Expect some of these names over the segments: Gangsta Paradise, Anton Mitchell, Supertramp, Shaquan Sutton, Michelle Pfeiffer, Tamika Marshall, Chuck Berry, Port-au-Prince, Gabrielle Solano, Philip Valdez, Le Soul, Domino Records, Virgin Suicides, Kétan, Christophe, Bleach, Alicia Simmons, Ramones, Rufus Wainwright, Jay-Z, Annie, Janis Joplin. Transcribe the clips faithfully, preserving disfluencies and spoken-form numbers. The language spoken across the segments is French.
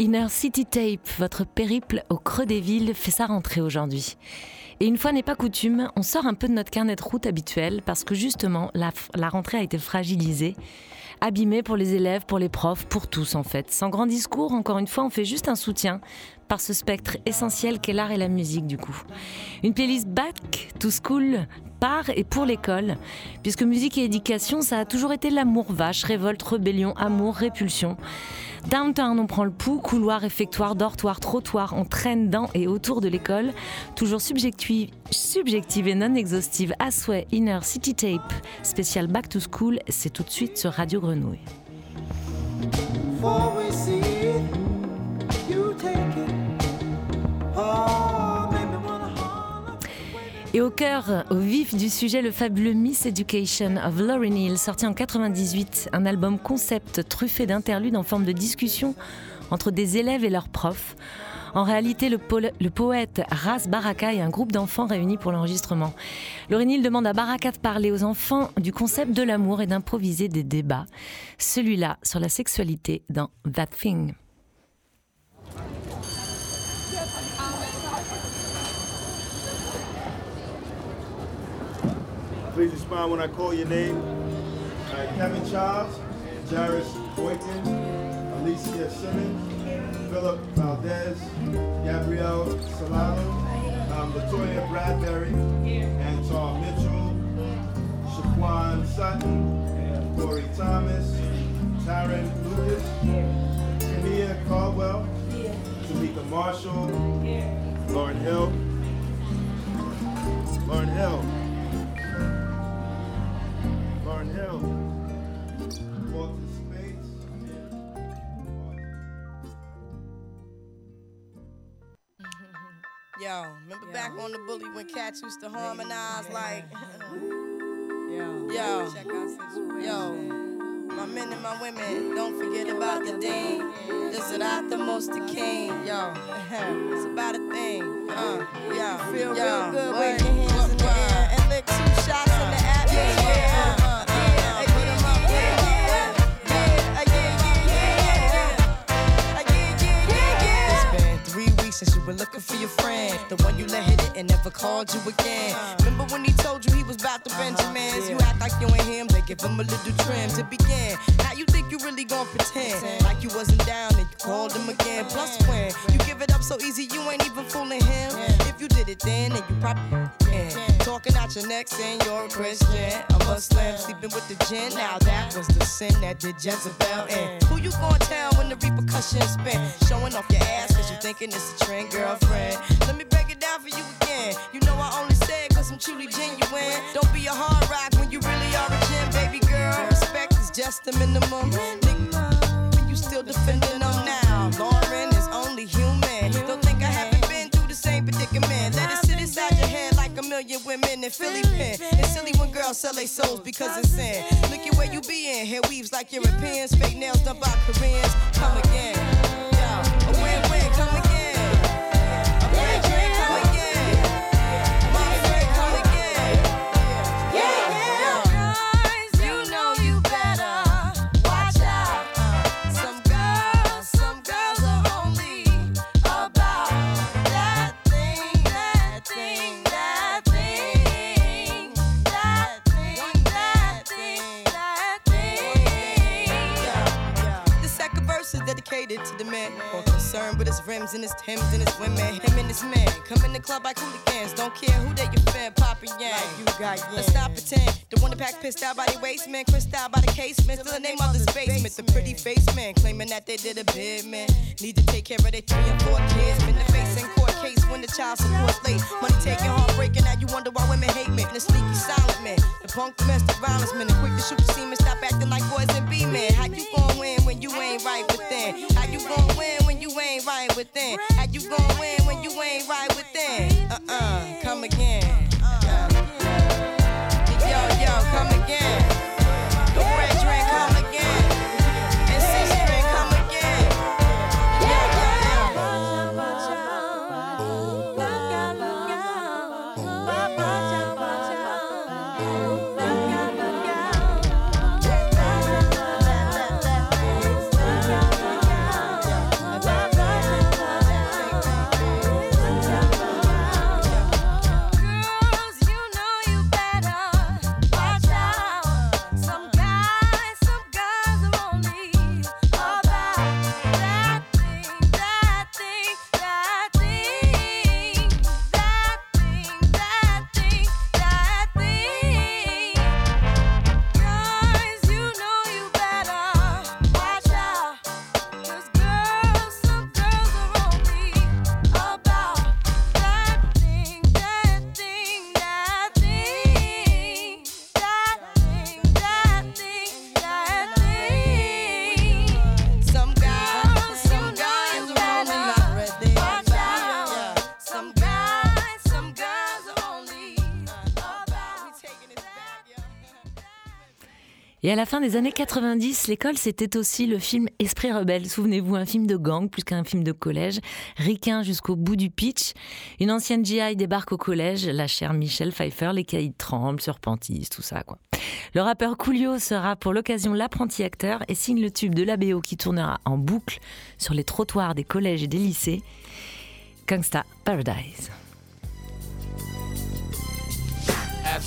Inner City Tape, votre périple au creux des villes, fait sa rentrée aujourd'hui. Et une fois n'est pas coutume, on sort un peu de notre carnet de route habituel parce que justement, la, la rentrée a été fragilisée, abîmée pour les élèves, pour les profs, pour tous en fait. Sans grand discours, encore une fois, on fait juste un soutien par ce spectre essentiel qu'est l'art et la musique du coup. Une playlist back to school, par et pour l'école, puisque musique et éducation, ça a toujours été l'amour vache, révolte, rébellion, amour, répulsion. Downtown, on prend le pouls, couloir, réfectoire, dortoir, trottoir, on traîne dans et autour de l'école, toujours subjective, subjective et non exhaustive, à souhait, Inner City Tape, spécial Back to School, c'est tout de suite sur Radio Grenouille. Et au cœur, au vif du sujet, le fabuleux Miseducation of Lauryn Hill, sorti en quatre-vingt-dix-huit, un album concept truffé d'interludes en forme de discussion entre des élèves et leurs profs. En réalité, le, po- le poète Ras Baraka et un groupe d'enfants réunis pour l'enregistrement. Lauryn Hill demande à Baraka de parler aux enfants du concept de l'amour et d'improviser des débats. Celui-là sur la sexualité dans That Thing. Please respond when I call your name. Uh, Kevin Charles, Jairus Boykin, Alicia Simmons, Philip Valdez, Gabrielle Solano, um, Latoya Bradbury, Anton Mitchell, Shaquan Sutton, Corey Thomas, Taryn Lucas, Kenia Caldwell, Tamika Marshall, Lauryn Hill, Lauryn Hill. Yo, remember yo. Back on the bully when cats used to harmonize yeah. like Yo, yo, check out yo. My men and my women, don't forget about the dean. This is not the most the king, yo. It's about a thing, uh, yo. Feel yo. Real good, wave your hands what? In the air and lick two shots uh, in the atmosphere. Yeah, yeah. Since you were looking for your friend, the one you let hit it and never called you again. Uh, Remember when he told you he was about to uh-huh, Benjamins? Yeah. You act like you ain't him, they give him a little trim to begin. Now you think you really gon' pretend like you wasn't down and you called him again. Plus when you give it up so easy, you ain't even fooling him. Yeah. If you did it then, then you probably can. Talking out your neck saying you're a Christian, a Muslim, sleeping with the jinn. Now that was the sin that did Jezebel in. Who you gon' tell when the repercussions spin? Showing off your ass cause you thinking it's a trend, girlfriend. Let me break it down for you again. You know I only say it cause I'm truly genuine. Don't be a hard rock when you really are a gin, baby girl. Respect is just the minimum. Nigga, but you still defending them now. Lauryn is only human. Don't think I haven't been through the same predicament. Let it sit inside your head like a million women in Philly pen. It's silly when girls sell their souls because it's sin. Look at where you be in. Hair weaves like Europeans. Fake nails done by Koreans. Come again. Yo, a win-win. Come again. To the man, or concerned with his rims and his Timbs and his women, him and his men. Come in the club like hooligans, don't care who they your fan, Papa Yang. Like you got yeah. Let's stop pretend. The one that pack pissed out by the waist man, crissed out by the casement, still the name of this basement. The pretty face man, claiming that they did a bid man. Need to take care of their three and four kids. Been the face in court case when the child support late. Money taking, heartbreaking, now you wonder why women hate men. The sneaky silent man, the punk domestic violence man, the quick to shoot the semen, stop acting like boys and be men. How you gon' win when you ain't right within? How you gon' win when you ain't right within? How you gon' win when you ain't right within? Uh-uh, come again. Uh, yo, yo, come again. The red drink, come again. And six drink, come again. Yo, yo, yo. Bye. Et à la fin des années quatre-vingt-dix, l'école, c'était aussi le film Esprit Rebelle. Souvenez-vous, un film de gang plus qu'un film de collège. Ricain jusqu'au bout du pitch. Une ancienne G I débarque au collège, la chère Michelle Pfeiffer, les caïds tremblent, serpentisent, tout ça, quoi. Le rappeur Coolio sera pour l'occasion l'apprenti acteur et signe le tube de la B O qui tournera en boucle sur les trottoirs des collèges et des lycées. Gangsta Paradise. As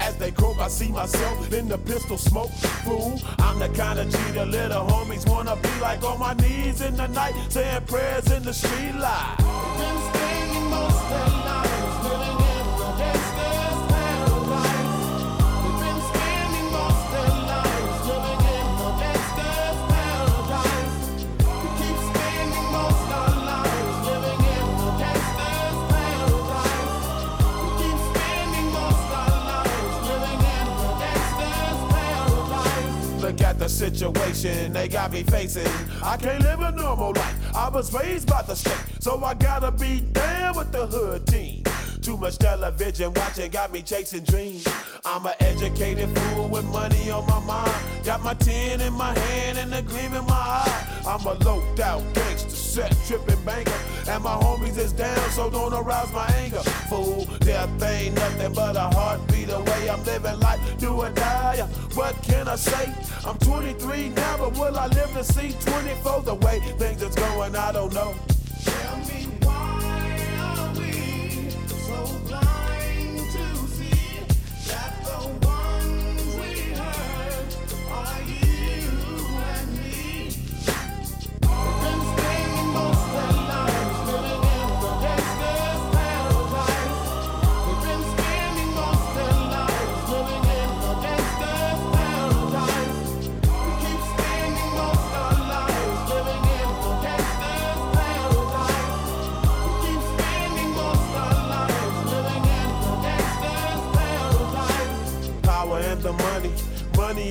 As they croak, I see myself in the pistol smoke. Fool, I'm the kind of G the little homies wanna be like, on my knees in the night, saying prayers in the street light. Been staying most of the night, living in the gangsta's paradise. We've been spending most of the night, living in the gangsta's paradise. We keep spending most of the night, living in the gangsta's paradise. We keep spending most of the night, living in the gangsta's paradise. Look at the situation they got me facing. I can't live a normal life. I was raised by the state, so I gotta be down with the hood team. Too much television watching got me chasing dreams. I'm an educated fool with money on my mind. Got my tin in my hand and a gleam in my eye. I'm a loped out gangster, set tripping banker, and my homies is down, so don't arouse my anger. Fool, death ain't nothing but a heartbeat away. I'm living life, do or die. What can I say? I'm twenty-three now, but will I live to see twenty-four? The way things is going, I don't know. Tell me why. The money, money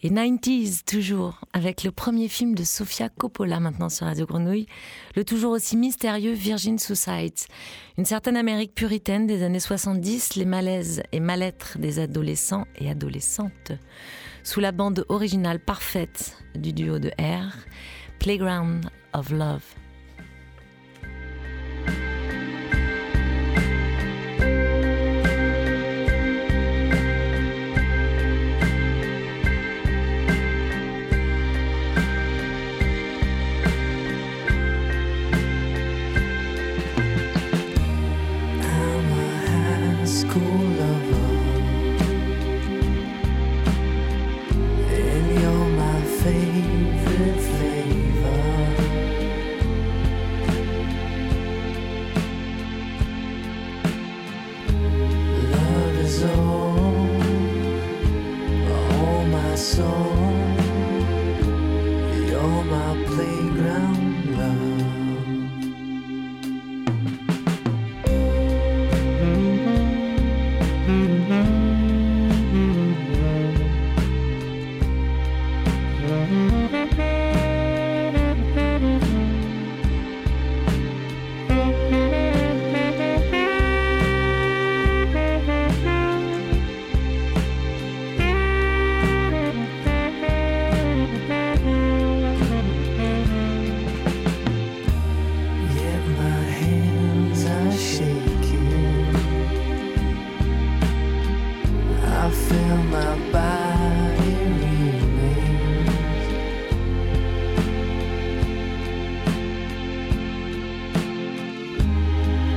Les quatre-vingt-dix, toujours, avec le premier film de Sofia Coppola, maintenant sur Radio Grenouille, le toujours aussi mystérieux Virgin Suicides. Une certaine Amérique puritaine des années soixante-dix, les malaises et mal-être des adolescents et adolescentes. Sous la bande originale parfaite du duo de Air, Playground of Love. School of love.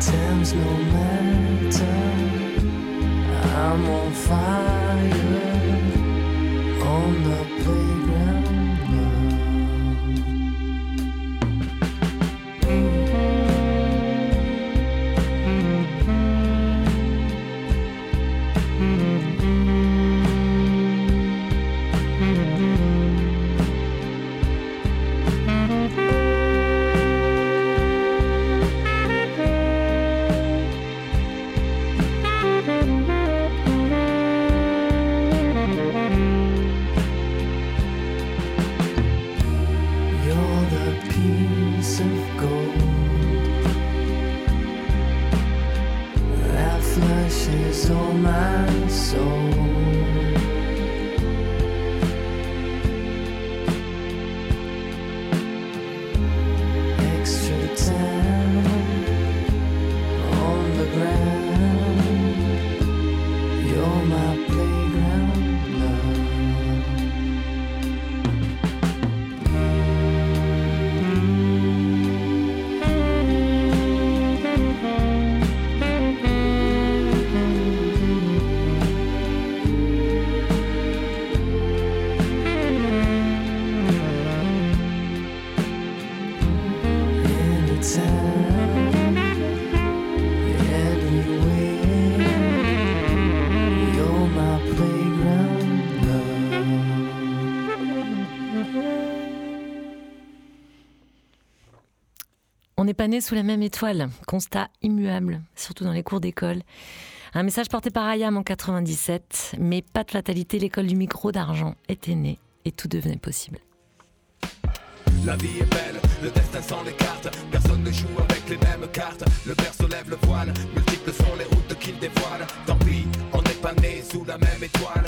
pretends no matter. I'm on fire on the playground. On n'est pas né sous la même étoile, constat immuable, surtout dans les cours d'école. Un message porté par I A M en quatre-vingt-dix-sept, mais pas de fatalité, l'école du micro d'argent était née et tout devenait possible. La vie est belle, le destin sans les cartes, personne ne joue avec les mêmes cartes. Le père se lève le voile, multiples sont les routes qu'il dévoile. Tant pis, on n'est pas né sous la même étoile.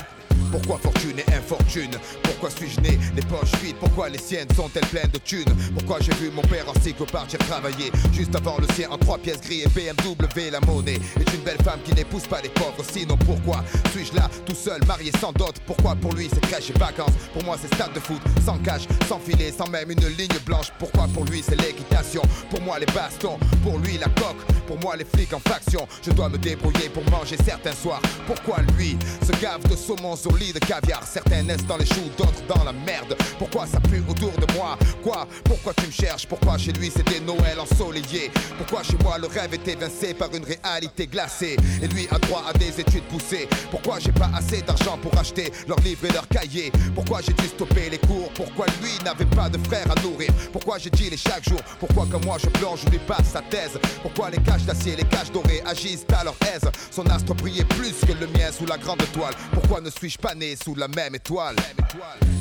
Pourquoi fortune et infortune? Pourquoi suis-je né les poches vides? Pourquoi les siennes sont-elles pleines de thunes? Pourquoi j'ai vu mon père en cycloparte? J'ai travaillé juste avant le sien en trois pièces grises et B M W. La monnaie est une belle femme qui n'épouse pas les pauvres. Sinon pourquoi suis-je là tout seul, marié sans dot? Pourquoi pour lui c'est crèche et vacances? Pour moi c'est stade de foot, sans cash, sans filet, sans même une ligne blanche. Pourquoi pour lui c'est l'équitation? Pour moi les bastons, pour lui la coque, pour moi les flics en faction. Je dois me débrouiller pour manger certains soirs. Pourquoi lui se gave de saumon sur de caviar? Certains naissent dans les choux, d'autres dans la merde. Pourquoi ça pue autour de moi? Quoi? Pourquoi tu me cherches? Pourquoi chez lui c'était Noël ensoleillé? Pourquoi chez moi le rêve est évincé par une réalité glacée? Et lui a droit à des études poussées. Pourquoi j'ai pas assez d'argent pour acheter leurs livres et leurs cahiers? Pourquoi j'ai dû stopper les cours? Pourquoi lui n'avait pas de frères à nourrir? Pourquoi j'ai dit les chaque jour? Pourquoi comme moi je plonge, je lui passe sa thèse? Pourquoi les caches d'acier, les caches dorées agissent à leur aise? Son astre brillait plus que le mien sous la grande étoile. Pourquoi ne suis-je pas né sous la même étoile?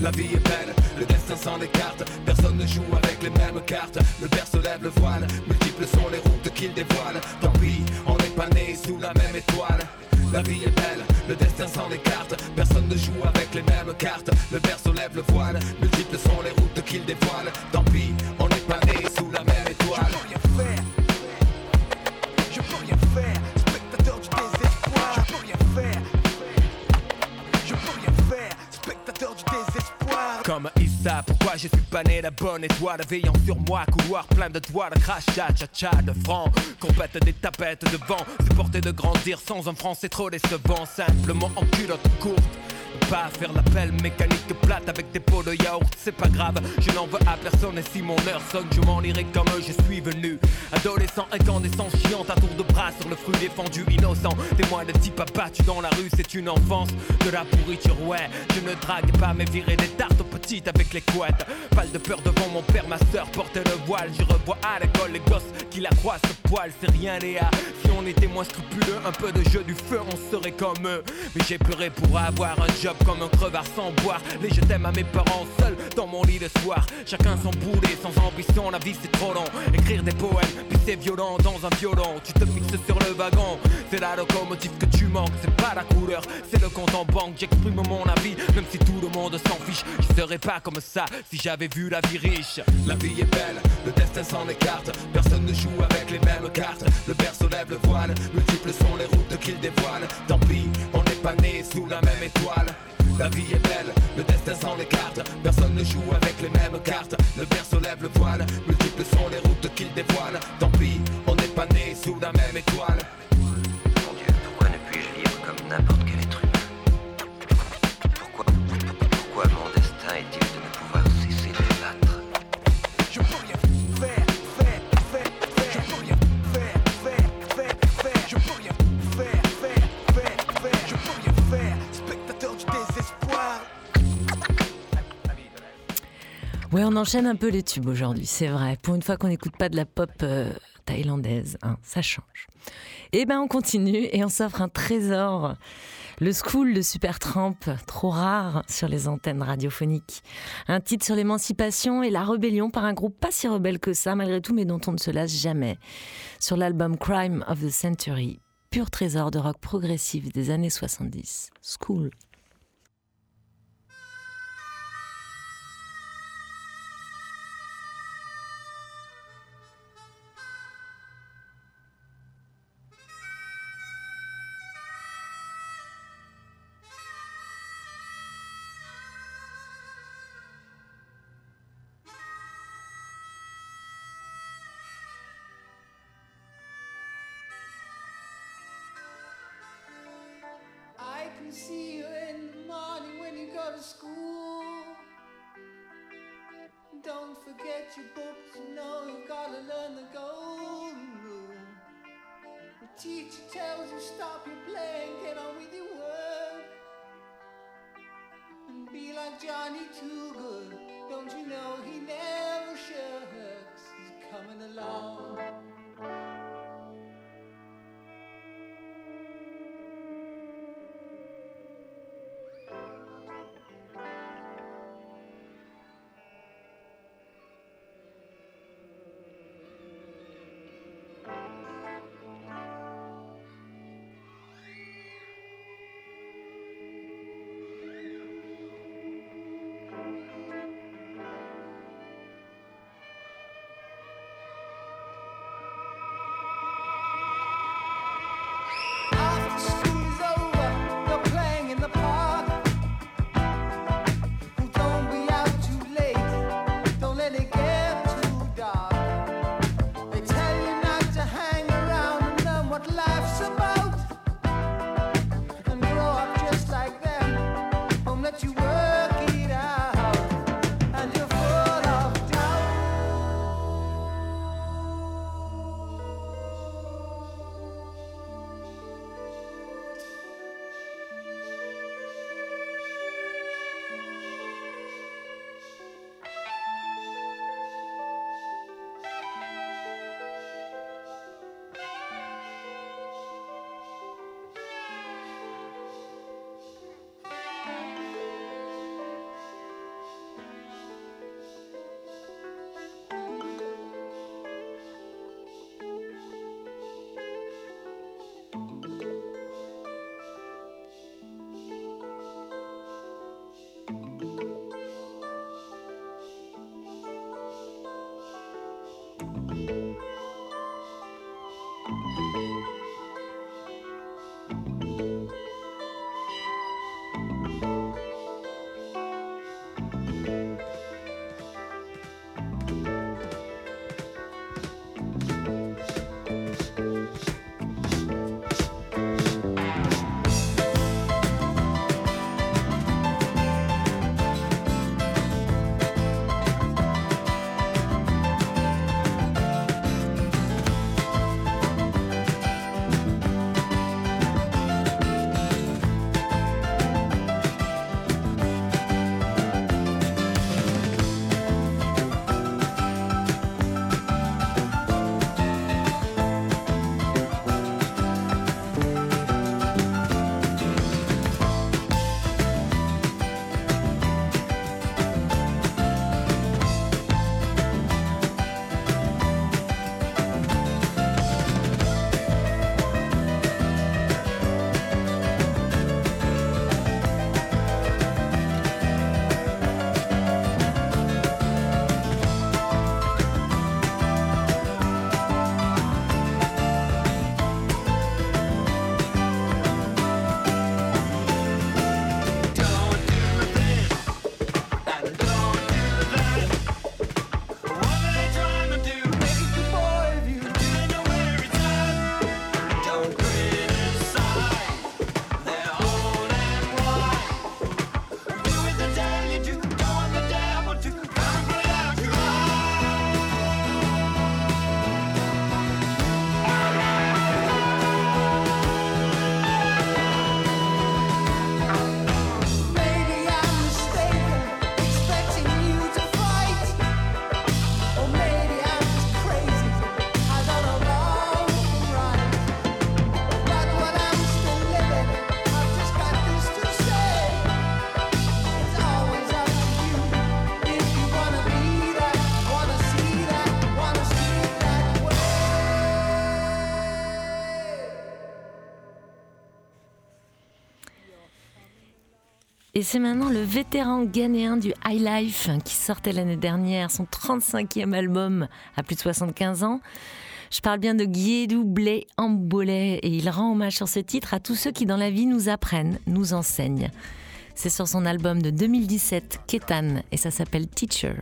La vie est belle, le destin s'en écarte, personne ne joue avec les mêmes cartes. Le père se lève le voile, multiples sont les routes qu'il dévoile. Tant pis, on n'est pas né sous la même étoile. La vie est belle, le destin s'en écarte, personne ne joue avec les mêmes cartes. Le père se lève le voile, multiples sont les routes qu'il dévoile. Tant pis, on n'est pas né sous la même étoile. Je peux rien faire, je peux rien faire, spectateur du désespoir. Je peux rien faire, du désespoir. Comme Issa, pourquoi je suis pas né la bonne étoile? Veillant sur moi, couloir plein de toiles, crachat, tcha-tcha de francs, compète des tapettes de vent. Supporter de grandir sans un franc, c'est trop décevant. Simplement en culotte courte, pas faire l'appel mécanique plate avec des pots de yaourt, c'est pas grave. Je n'en veux à personne et si mon heure sonne, je m'en irai comme je suis venu. Adolescent, incandescent, chiant, à tour de bras sur le fruit défendu, innocent. Témoin de type abattu dans la rue, c'est une enfance de la pourriture, ouais. Je ne drague pas mais virer des tartes aux petites avec les couettes. Pâle de peur devant mon père, ma soeur portait le voile. Je revois à l'école les gosses qui la croient ce poil, c'est rien Léa. Si on était moins scrupuleux, un peu de jeu du feu, on serait comme eux. Mais j'ai pleuré pour avoir un job comme un crevard sans boire. Les je t'aime à mes parents, seuls dans mon lit le soir. Chacun s'emboulait, sans ambition, la vie c'est trop long. Écrire des poèmes, puis c'est violent dans un violon. Tu te fixes sur le wagon, c'est la locomotive que tu manques. C'est pas la couleur, c'est le compte en banque. J'exprime mon avis, même si tout le monde s'en fiche. Je serais pas comme ça si j'avais vu la vie riche. La vie est belle, le destin s'en écarte, personne ne joue avec les mêmes cartes. Le père se lève le voile, multiples sont les routes qu'il dévoile. Tant pis, on n'est pas né sous la même étoile. La vie est belle, le destin s'en écarte, personne ne joue avec les mêmes cartes. Le père se lève le voile, multiples sont les routes qu'il dévoile. Tant pis, on n'est pas né sous la même étoile. Mon Dieu, pourquoi ne puis-je vivre comme n'importe quel être humain? Pourquoi, pourquoi mon destin est-il de ne pouvoir cesser de battre? Je peux rien faire, faire, faire, faire. Je peux rien faire, faire, faire, faire. Je peux rien faire, faire, faire, faire. Je peux rien faire, spectateur du désespoir. Ouais, on enchaîne un peu les tubes aujourd'hui, c'est vrai. Pour une fois qu'on n'écoute pas de la pop euh, thaïlandaise, hein, ça change. Et ben on continue et on s'offre un trésor. Le Soul de Supertramp, trop rare sur les antennes radiophoniques. Un titre sur l'émancipation et la rébellion par un groupe pas si rebelle que ça malgré tout, mais dont on ne se lasse jamais. Sur l'album Crime of the Century, pur trésor de rock progressif des années soixante-dix. Soul. See you in the morning when you go to school. Don't forget your books, you know you gotta learn the golden rule. The teacher tells you stop your play and get on with your work. And be like Johnny Too Good, don't you know he never shirks. He's coming along. Thank you. Et c'est maintenant le vétéran ghanéen du High Life qui sortait l'année dernière son trente-cinquième album à plus de soixante-quinze ans. Je parle bien de Guédou Blé Ambolé et il rend hommage sur ce titre à tous ceux qui dans la vie nous apprennent, nous enseignent. C'est sur son album de deux mille dix-sept, Kétan, et ça s'appelle Teacher.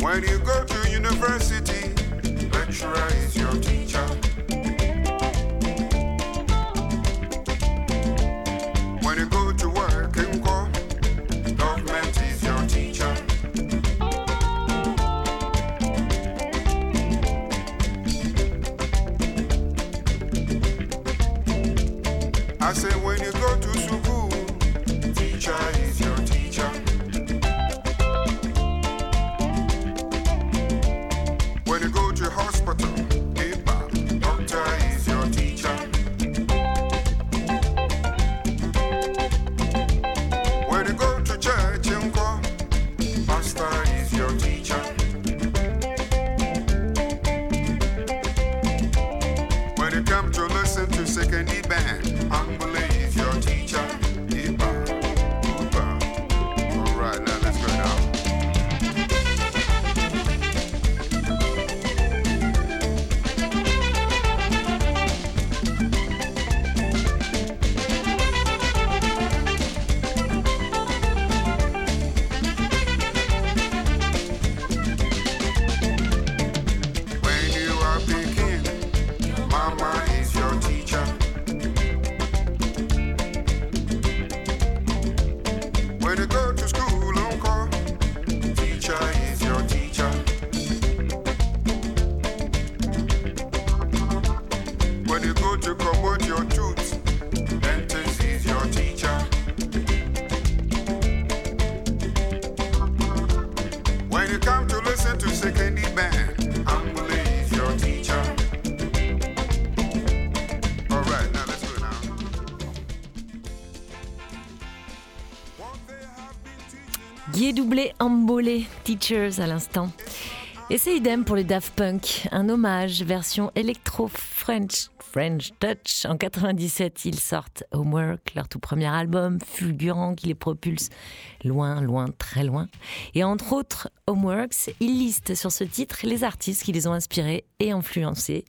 When you go to university, lecturer is your teacher. When you go to work, government is your teacher. I say when you go to school, teacher is your teacher. Guédoublé Ambolé, Teachers à l'instant. Et c'est idem pour les Daft Punk, un hommage version électro-French, French Touch. En quatre-vingt-dix-sept, ils sortent Homework, leur tout premier album, fulgurant qui les propulse loin, loin, très loin. Et entre autres, Homeworks, ils listent sur ce titre les artistes qui les ont inspirés et influencés.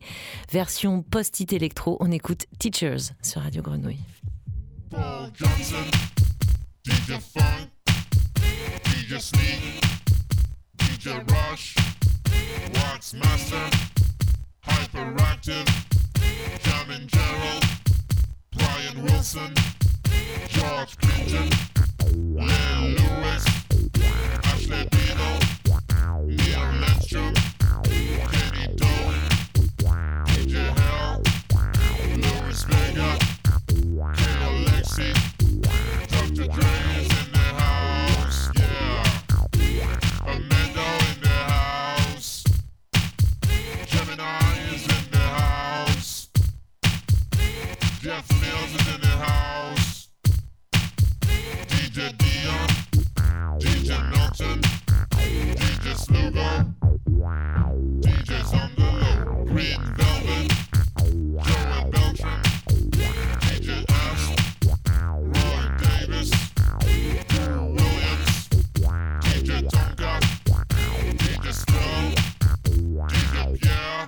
Version post-it électro, on écoute Teachers sur Radio Grenouille. Paul Johnson, D J Funk, D J Sneak, D J Rush, Wax Master, Hyperactive, Jammin' Gerald, Brian Wilson, George Clinton, Lynn Lewis, Ashley Dino, Neil Lindstrom, Kenny Doe, D J Hell, Louis Vega, Kale Lexi, Doctor Dre is in the house, yeah. Jeff Mills is in the house. D J Dion, D J Norton, D J Slugo, D J Zongolo, Green Velvet, Joey Beltran, D J Ast, Roy Davis, Bill Williams, D J Tonga, D J Skull, D J Pierre,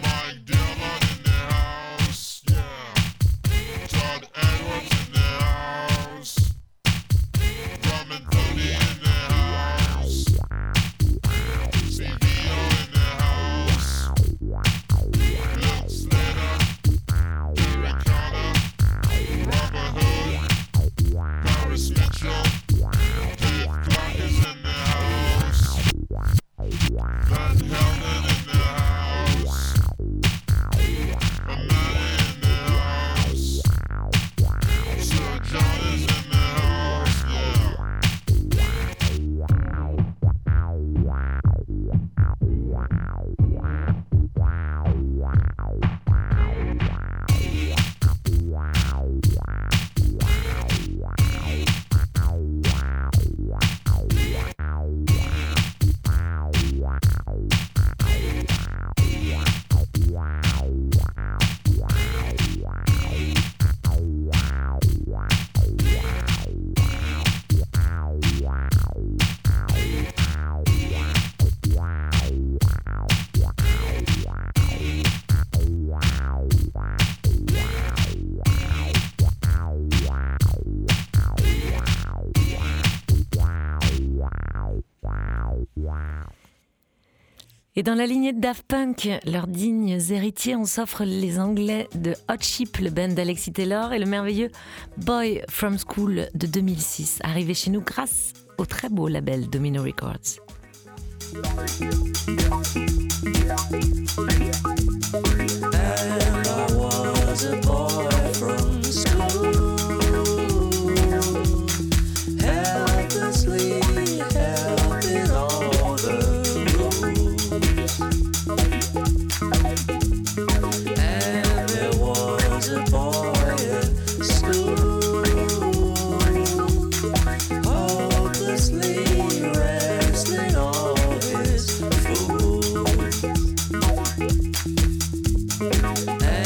Mike Dillon in the house, yeah, Todd Edwards in the house, Drummond Tony in the house, C D O in the house, Luke Slater, Derek Carter, Robert Hood, Paris Mitchell, Dave Clark is in the house, Van Helden in the house, Amanda in the house, Sir John is in the house, yeah. Et dans la lignée de Daft Punk, leurs dignes héritiers, on s'offre les Anglais de Hot Chip, le band d'Alexis Taylor, et le merveilleux Boy From School de deux mille six, arrivé chez nous grâce au très beau label Domino Records. And I was a boy from school. Hey.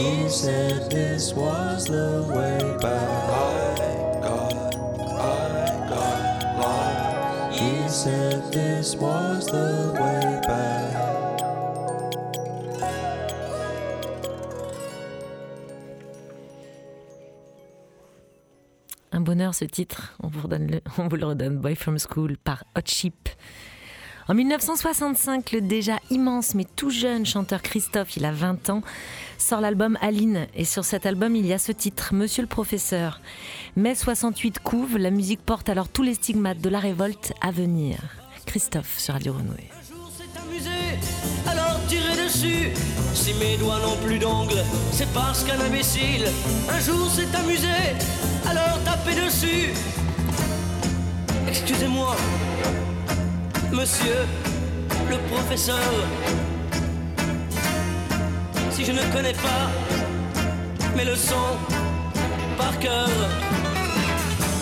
He said this was the way back. I got, I got lost. He said this was the way back. Un bonheur ce titre, on vous, redonne le, on vous le redonne, Boy From School par Hot Chip. En dix-neuf cent soixante-cinq, le déjà immense mais tout jeune chanteur Christophe, il a vingt ans, sort l'album Aline et sur cet album il y a ce titre, Monsieur le Professeur. Mai soixante-huit couve, la musique porte alors tous les stigmates de la révolte à venir. Christophe sur Radio Grenouille. Un jour s'est amusé, alors tirez dessus. Si mes doigts n'ont plus d'ongles, c'est parce qu'un imbécile un jour s'est amusé, alors tapez dessus. Excusez-moi, monsieur le professeur, si je ne connais pas mes leçons par cœur.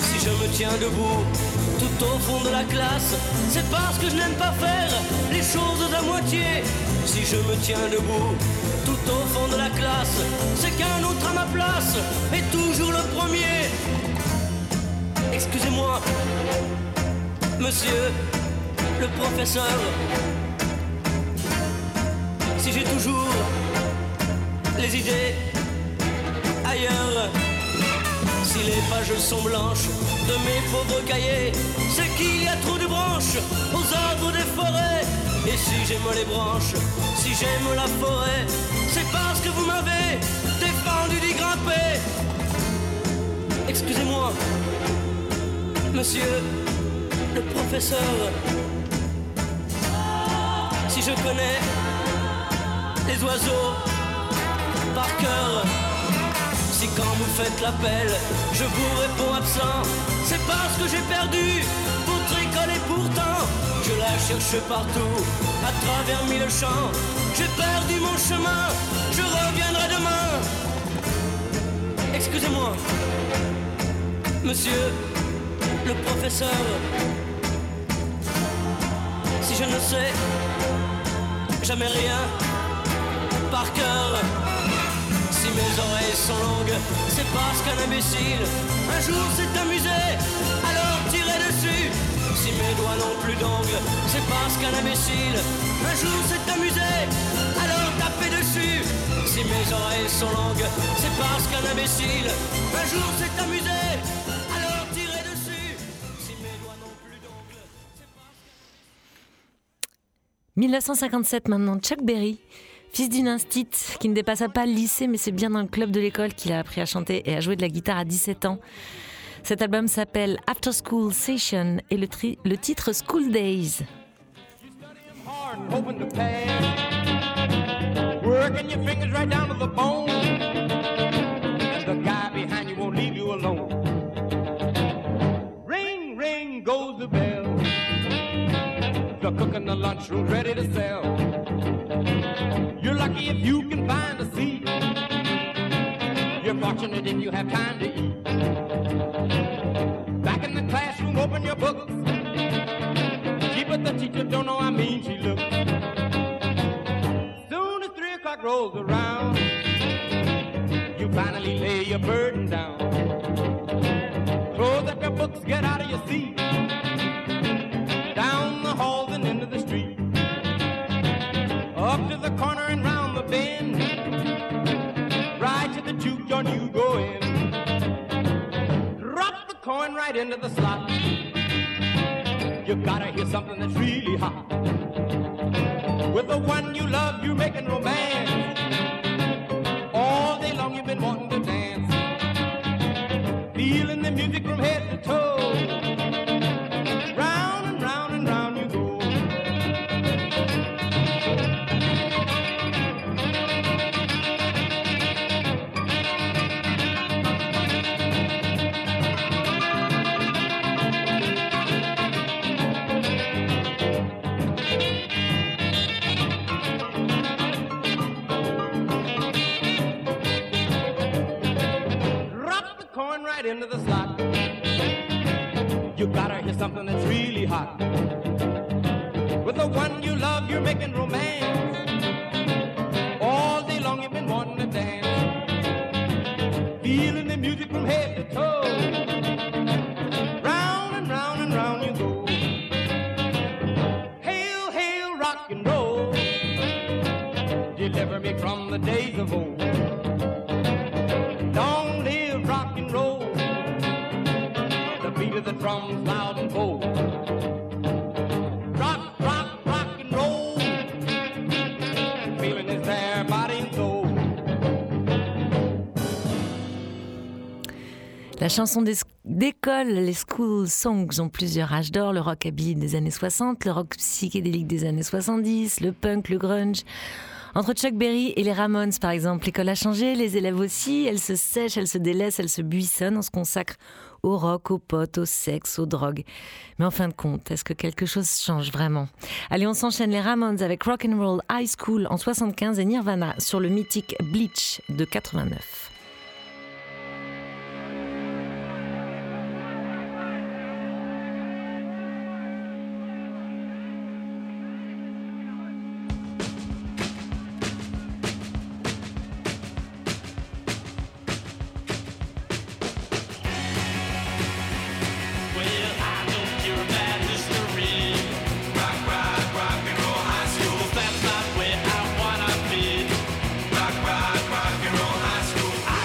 Si je me tiens debout tout au fond de la classe, c'est parce que je n'aime pas faire les choses à moitié. Si je me tiens debout tout au fond de la classe, c'est qu'un autre à ma place est toujours le premier. Excusez-moi, monsieur le professeur, si j'ai toujours les idées ailleurs. Si les pages sont blanches de mes pauvres cahiers, c'est qu'il y a trop de branches aux arbres des forêts. Et si j'aime les branches, si j'aime la forêt, c'est parce que vous m'avez défendu d'y grimper. Excusez-moi, monsieur le professeur, si je connais les oiseaux par cœur. Si quand vous faites l'appel, je vous réponds absent, c'est parce que j'ai perdu votre école et pourtant je la cherche partout, à travers mille champs. J'ai perdu mon chemin, je reviendrai demain. Excusez-moi, monsieur le professeur, si je ne sais jamais rien par cœur. Si mes oreilles sont longues, c'est parce qu'un imbécile un jour s'est amusé, alors tirez dessus. Si mes doigts n'ont plus d'ongles, c'est parce qu'un imbécile un jour s'est amusé, alors tapez dessus. Si mes oreilles sont longues, c'est parce qu'un imbécile un jour s'est amusé. dix-neuf cent cinquante-sept maintenant, Chuck Berry, fils d'une instite qui ne dépassa pas le lycée, mais c'est bien dans le club de l'école qu'il a appris à chanter et à jouer de la guitare à dix-sept ans. Cet album s'appelle After School Session et le, tri- le titre School Days. Ring, ring goes the bell. The cook in the lunchroom ready to sell. You're lucky if you can find a seat. You're fortunate if you have time to eat. Back in the classroom, open your books. She but the teacher don't know, I mean she looks. Soon as three o'clock rolls around, you finally lay your burden down. Close up your books, get out of your seat. Up to the corner and round the bend, right to the juke joint you go in. Drop the coin right into the slot. You gotta hear something that's really hot. With the one you love, you're making romance. All day long you've been wanting to dance, feeling the music from head to toe. Into the slot, you gotta hear something that's really hot. With the one you love, you're making romance. All day long, you've been wanting to dance. remember me from the days of old. Long live rock and roll, the beat of the drums loud and bold. Rock, rock, rock and roll, the feeling is there, body and soul. La chanson des d'école, les school songs ont plusieurs âges d'or, le rockabilly des années soixante, le rock psychédélique des années soixante-dix, le punk, le grunge. Entre Chuck Berry et les Ramones, par exemple, l'école a changé, les élèves aussi, elles se sèchent, elles se délaissent, elles se buissonnent, on se consacre au rock, aux potes, au sexe, aux drogues. Mais en fin de compte, est-ce que quelque chose change vraiment? Allez, on s'enchaîne les Ramones avec Rock'n'Roll High School en soixante-quinze et Nirvana sur le mythique Bleach de quatre-vingt-neuf. Rock, rock, rock and roll high school.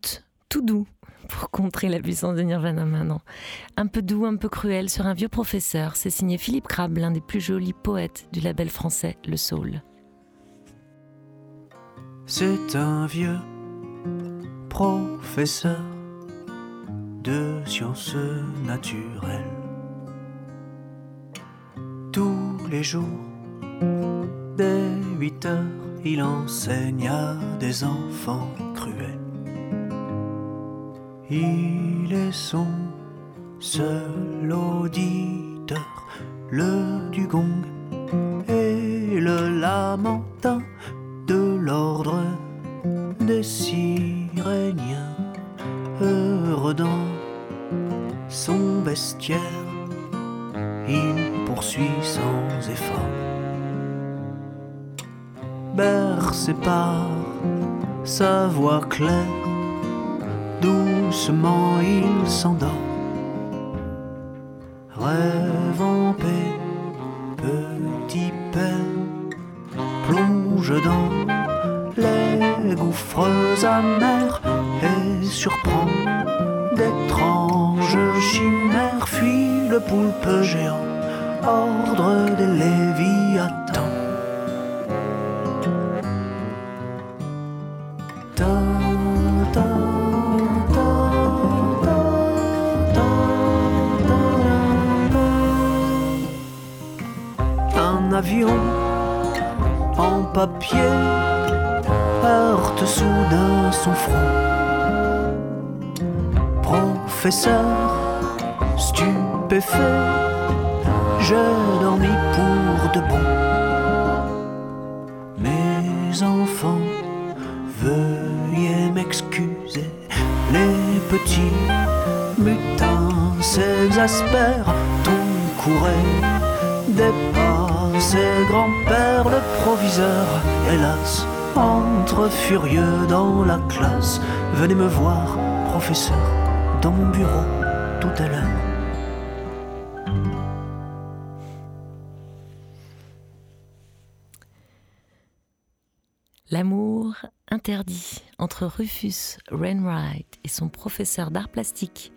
doute, tout doux, pour contrer la puissance de Nirvana maintenant. Un peu doux, un peu cruel, sur un vieux professeur, c'est signé Philippe Crabbe, l'un des plus jolis poètes du label français Le Soul. C'est un vieux professeur de sciences naturelles. Tous les jours, dès huit heures, il enseigne à des enfants cruels. Il est son seul auditeur, le dugong et le lamentin de l'ordre des Siréniens, heureux dans son bestiaire, il poursuit sans effort. Bercé par sa voix claire, doucement il s'endort, rêve en paix, petit père, plonge dans les gouffres amers et surprend d'étranges chimères, fuit le poulpe géant, ordre des Léviathans. Un avion en papier heurte soudain son front. Professeur stupéfait, je dormis pour de bon. Mes enfants, veuillez m'excuser, les petits mutins s'exaspèrent, on courait des pas, ses grands-pères, le proviseur, hélas, entre furieux dans la classe. Venez me voir, professeur, dans mon bureau, tout à l'heure. L'amour interdit entre Rufus Wainwright et son professeur d'art plastique,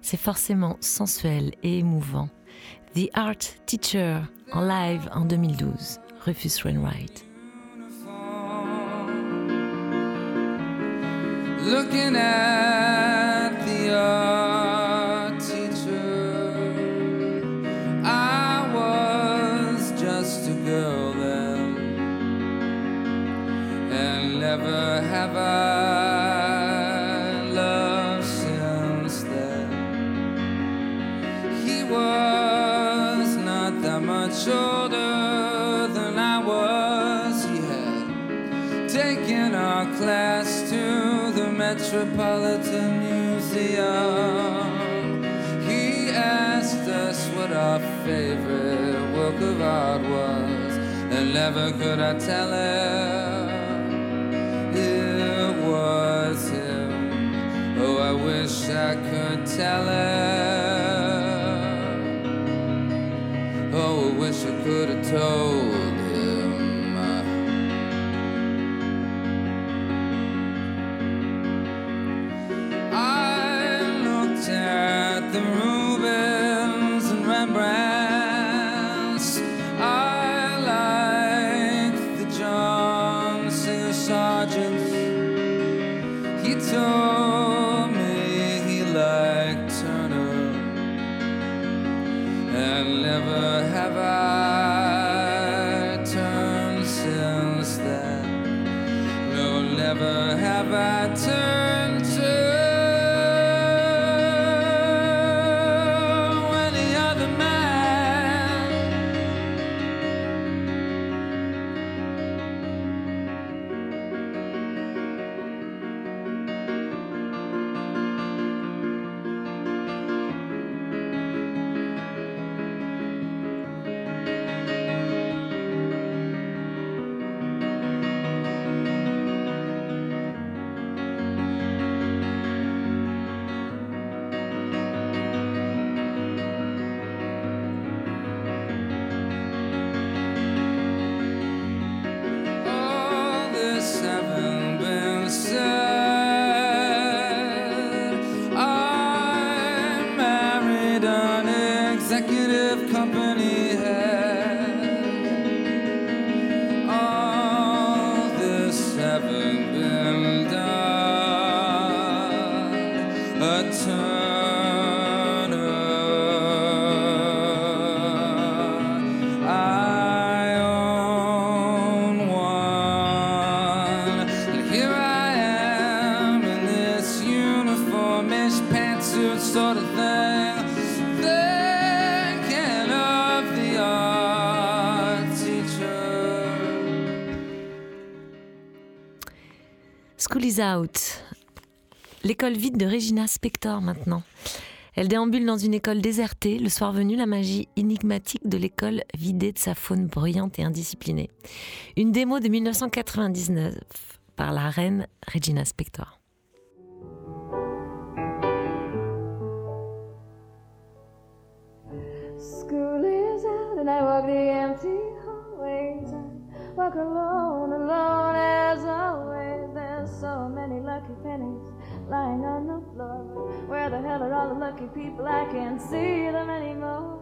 c'est forcément sensuel et émouvant. The Art Teacher, en live en deux mille douze, Rufus Wainwright. Looking at the art teacher, I was just a girl then, and never have I loved since then. He was much older than I was, he had taken our class to the Metropolitan Museum. He asked us what our favorite work of art was, and never could I tell him it was him. Oh, I wish I could tell him. Oh, I wish I could have told him. I looked at the Rubens and Rembrandts. I liked the John Singer Sargent. He told me he liked Turner, and never have I turned since then? No, never have I turned to any other man. of company had. All this having been done, a turner, I own one. And here I am in this uniformish pantsuit sort of thing. School is out. L'école vide de Regina Spector maintenant. Elle déambule dans une école désertée. Le soir venu, la magie énigmatique de l'école vidée de sa faune bruyante et indisciplinée. Une démo de dix-neuf cent quatre-vingt-dix-neuf par la reine Regina Spector. School is out and I walk the empty hallways. I walk alone, alone as always. So many lucky pennies lying on the floor. Where the hell are all the lucky people? I can't see them anymore.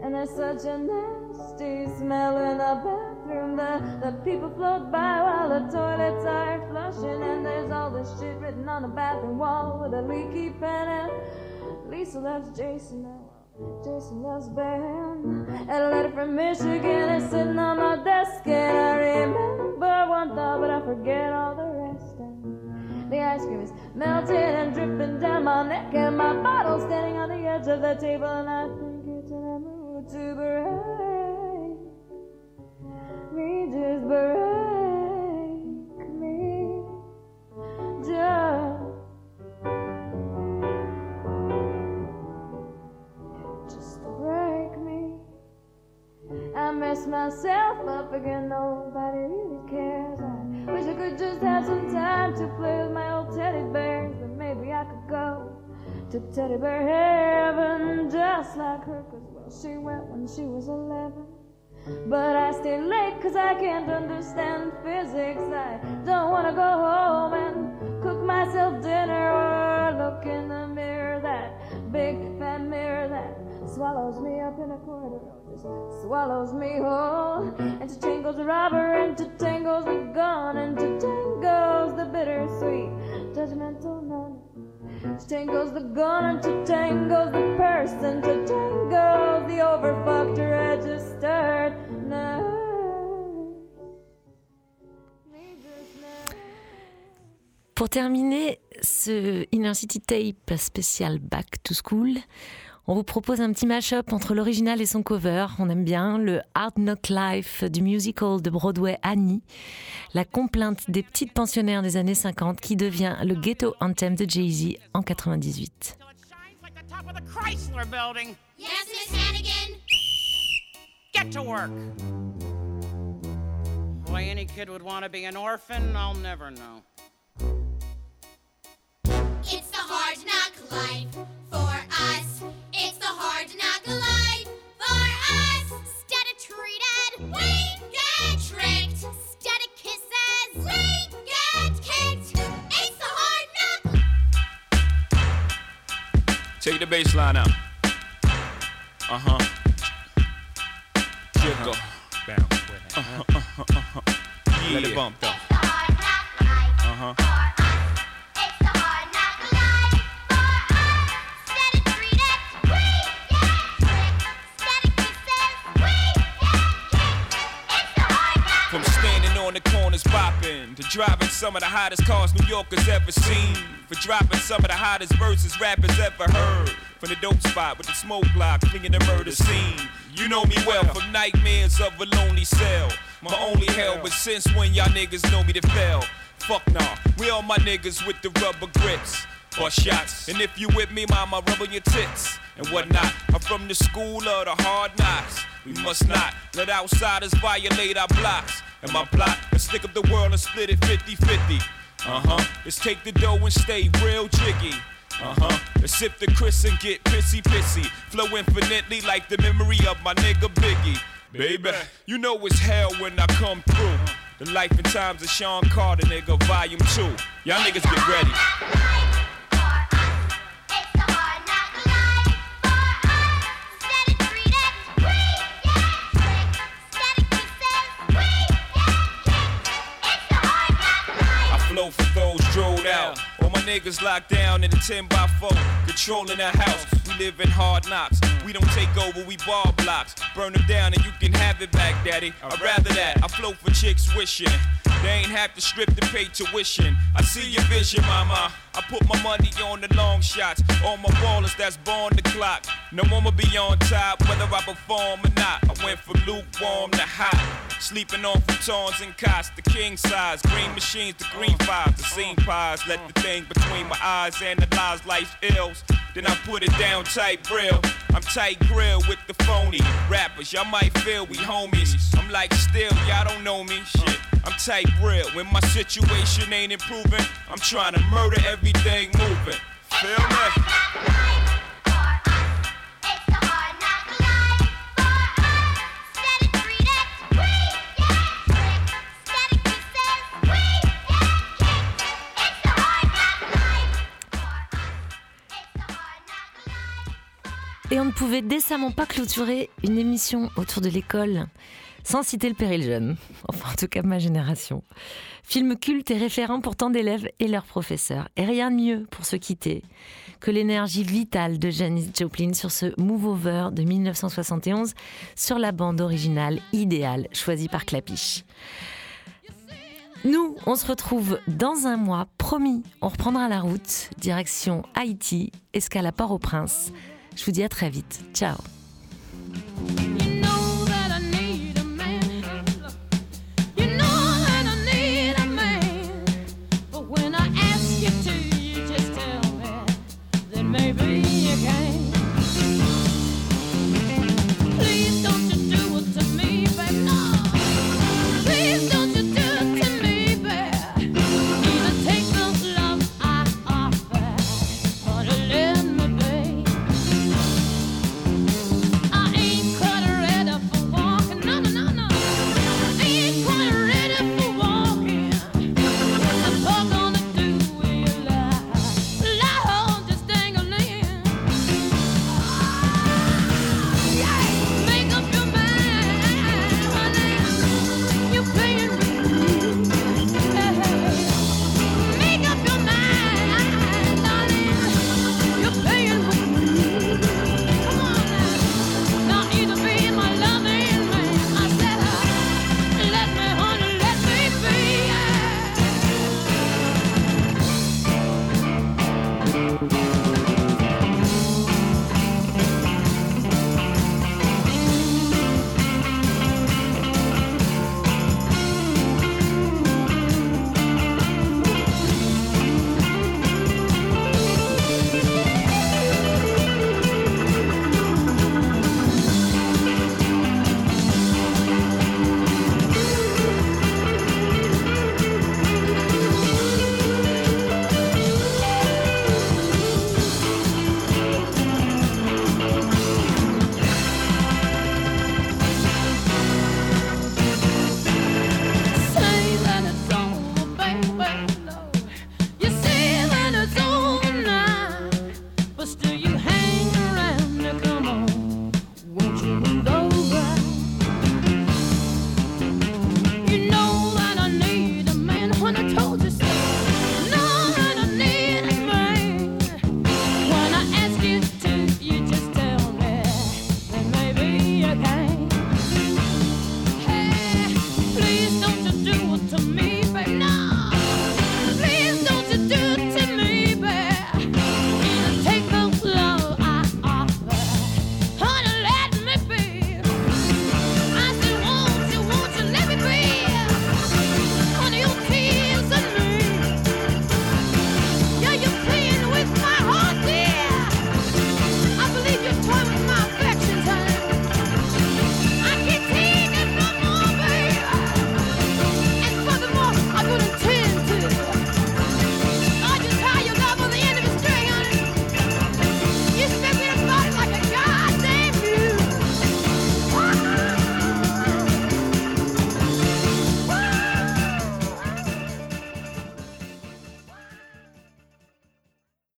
And there's such a nasty smell in the bathroom. The, the people float by while the toilets aren't flushing. And there's all this shit written on the bathroom wall with a leaky pen. And Lisa loves Jason, Jason loves Ben. And a letter from Michigan is sitting on my desk. And I remember one thought, but I forget all the rest. And the ice cream is melting and dripping down my neck. And my bottle's standing on the edge of the table. And I think it's an emerald to break me, just break me, just. I mess myself up again, nobody really cares. I wish I could just have some time to play with my old teddy bears. But maybe I could go to teddy bear heaven, just like her, cause well, she went when she was eleven. But I stay late cause I can't understand physics. I don't wanna go home and cook myself dinner, or look in the mirror, that big fat mirror that swallows me up in a corner, just swallows me whole. And to tangles the robber, and to tangles the gun, and to tangles the bittersweet judgmental nun. To tangles the gun, and to tangles the purse, and to tangles the overfucked registered nun. Pour terminer ce Inner City Tape spécial Back to School, on vous propose un petit mash-up entre l'original et son cover. On aime bien le Hard Knock Life du musical de Broadway Annie, la complainte des petites pensionnaires des années cinquante qui devient le ghetto anthem de Jay-Z en quatre-vingt-dix-huit. Yes, Miss Hannigan. Get to work. Why any kid would want to be an orphan, I'll never know. It's the hard knock life for us. It's the hard knock life for us. Instead of treated, we get tricked. Instead of kisses, we get kicked. It's the hard knock. Take the bass line out. Uh-huh. Jiggle. Bounce. Uh-huh, uh-huh, uh-huh. Yeah. Let it bump though. It's the hard knock life uh-huh. for us. On the corners bopping, to driving some of the hottest cars New Yorkers ever seen, for dropping some of the hottest verses rappers ever heard, from the dope spot with the smoke block clinging the murder scene. You know me well from nightmares of a lonely cell, my only hell, but since when y'all niggas know me to fail? Fuck nah, we all my niggas with the rubber grips, or shots, and if you with me mama rubbing your tits, and whatnot. I'm from the school of the hard knocks, we must not let outsiders violate our blocks. And my plot is stick up the world and split it fifty-fifty. Uh-huh. Let's take the dough and stay real jiggy. Uh-huh. Let's sip the Chris and get pissy-pissy. Flow infinitely like the memory of my nigga Biggie. Baby, you know it's hell when I come through. The life and times of Sean Carter, nigga, volume two. Y'all niggas get ready. niggas locked down in a ten by four, controlling our house. We live in hard knocks. We don't take over, we bar blocks. Burn them down and you can have it back, daddy. I'd rather that. I flow for chicks wishing they ain't have to strip to pay tuition. I see your vision, mama. I put my money on the long shots, on my ballers that's born the clock. No one will be on top, whether I perform or not. I went from lukewarm to hot, sleeping on futons and cots, the king size, green machines, the green fives, the scene pies. Let the thing between my eyes analyze life's ills, then I put it down tight grill. I'm tight grill with the phony rappers, y'all might feel we homies. I'm like still, y'all don't know me, shit. I'm tight grill, when my situation ain't improving, I'm trying to murder everything moving. Feel me? Et on ne pouvait décemment pas clôturer une émission autour de l'école sans citer Le Péril Jeune, enfin en tout cas ma génération. Film culte et référent pour tant d'élèves et leurs professeurs. Et rien de mieux pour se quitter que l'énergie vitale de Janis Joplin sur ce Move Over de dix-neuf cent soixante et onze, sur la bande originale idéale choisie par Clapiche. Nous, on se retrouve dans un mois, promis, on reprendra la route, direction Haïti, escale à Port-au-Prince. Je vous dis à très vite. Ciao.